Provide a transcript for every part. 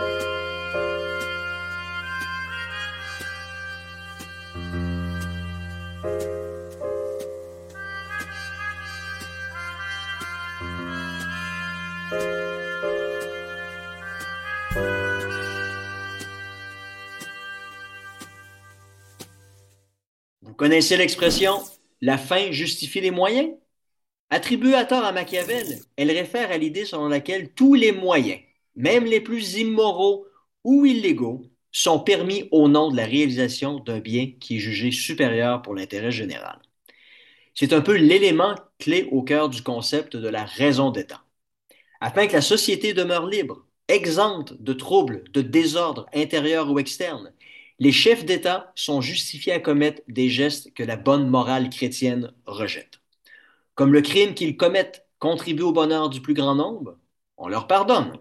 Vous connaissez l'expression « la fin justifie les moyens ». Attribuée à tort à Machiavel, elle réfère à l'idée selon laquelle tous les moyens, même les plus immoraux ou illégaux, sont permis au nom de la réalisation d'un bien qui est jugé supérieur pour l'intérêt général. C'est un peu l'élément clé au cœur du concept de la raison d'état. Afin que la société demeure libre, exempte de troubles, de désordres intérieurs ou externes, les chefs d'État sont justifiés à commettre des gestes que la bonne morale chrétienne rejette. Comme le crime qu'ils commettent contribue au bonheur du plus grand nombre, on leur pardonne.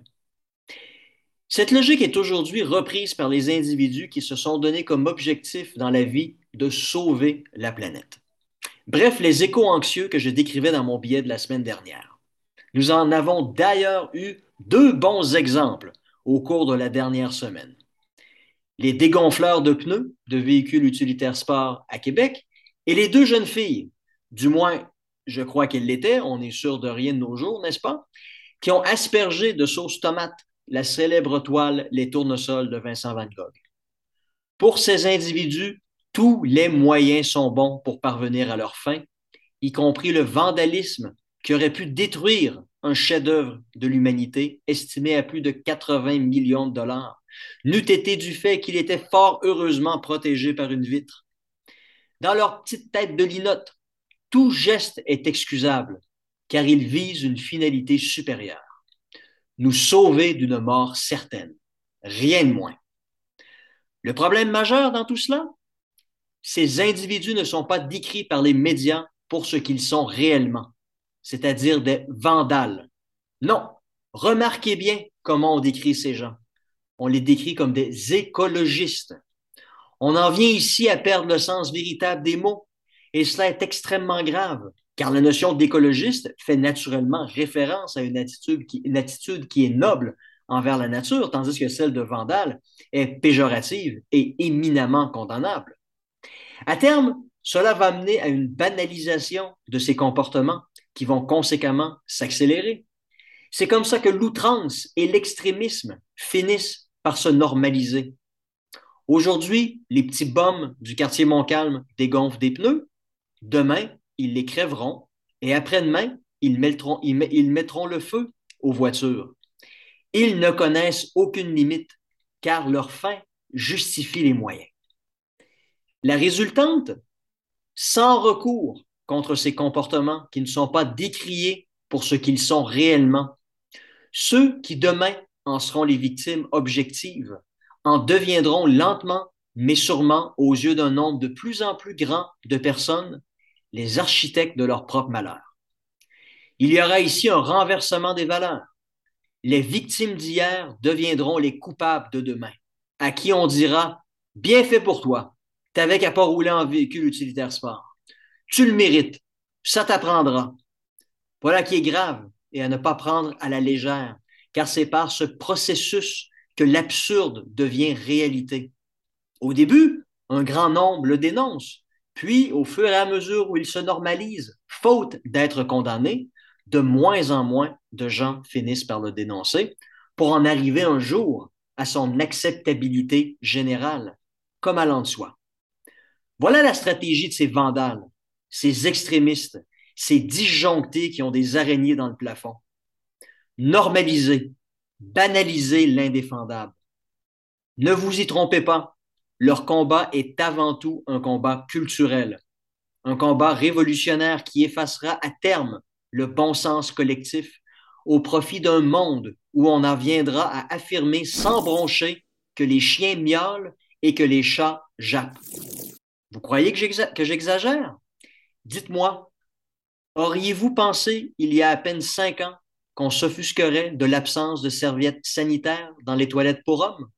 Cette logique est aujourd'hui reprise par les individus qui se sont donnés comme objectif dans la vie de sauver la planète. Bref, les échos anxieux que je décrivais dans mon billet de la semaine dernière. Nous en avons d'ailleurs eu 2 bons exemples au cours de la dernière semaine. Les dégonfleurs de pneus de véhicules utilitaires sport à Québec et les 2 jeunes filles, du moins je crois qu'elles l'étaient, on n'est sûr de rien de nos jours, n'est-ce pas, qui ont aspergé de sauce tomate la célèbre toile Les Tournesols de Vincent Van Gogh. Pour ces individus, tous les moyens sont bons pour parvenir à leur fin, y compris le vandalisme qui aurait pu détruire un chef-d'œuvre de l'humanité estimé à plus de 80 millions de dollars, n'eût été du fait qu'il était fort heureusement protégé par une vitre. Dans leur petite tête de linotte, tout geste est excusable, car il vise une finalité supérieure. Nous sauver d'une mort certaine, rien de moins. Le problème majeur dans tout cela, ces individus ne sont pas décrits par les médias pour ce qu'ils sont réellement, c'est-à-dire des vandales. Non, remarquez bien comment on décrit ces gens. On les décrit comme des écologistes. On en vient ici à perdre le sens véritable des mots, et cela est extrêmement grave, car la notion d'écologiste fait naturellement référence à une attitude qui est noble envers la nature, tandis que celle de vandale est péjorative et éminemment condamnable. À terme, cela va amener à une banalisation de ces comportements qui vont conséquemment s'accélérer. C'est comme ça que l'outrance et l'extrémisme finissent par se normaliser. Aujourd'hui, les petits bums du quartier Montcalm dégonflent des pneus. Demain, ils les crèveront. Et après-demain, ils mettront le feu aux voitures. Ils ne connaissent aucune limite, car leur fin justifie les moyens. La résultante, sans recours contre ces comportements qui ne sont pas décriés pour ce qu'ils sont réellement, ceux qui demain en seront les victimes objectives en deviendront lentement mais sûrement aux yeux d'un nombre de plus en plus grand de personnes les architectes de leur propre malheur. Il y aura ici un renversement des valeurs. Les victimes d'hier deviendront les coupables de demain, à qui on dira « Bien fait pour toi, t'avais qu'à pas rouler en véhicule utilitaire sport. Tu le mérites, ça t'apprendra. » Voilà qui est grave et à ne pas prendre à la légère, car c'est par ce processus que l'absurde devient réalité. Au début, un grand nombre le dénonce, puis au fur et à mesure où il se normalise, faute d'être condamné, de moins en moins de gens finissent par le dénoncer pour en arriver un jour à son acceptabilité générale, comme allant de soi. Voilà la stratégie de ces vandales, ces extrémistes, ces disjonctés qui ont des araignées dans le plafond. Normaliser, banaliser l'indéfendable. Ne vous y trompez pas, leur combat est avant tout un combat culturel, un combat révolutionnaire qui effacera à terme le bon sens collectif au profit d'un monde où on en viendra à affirmer sans broncher que les chiens miaulent et que les chats jappent. Vous croyez que j'exagère? Dites-moi, auriez-vous pensé, il y a à peine 5 ans, qu'on s'offusquerait de l'absence de serviettes sanitaires dans les toilettes pour hommes?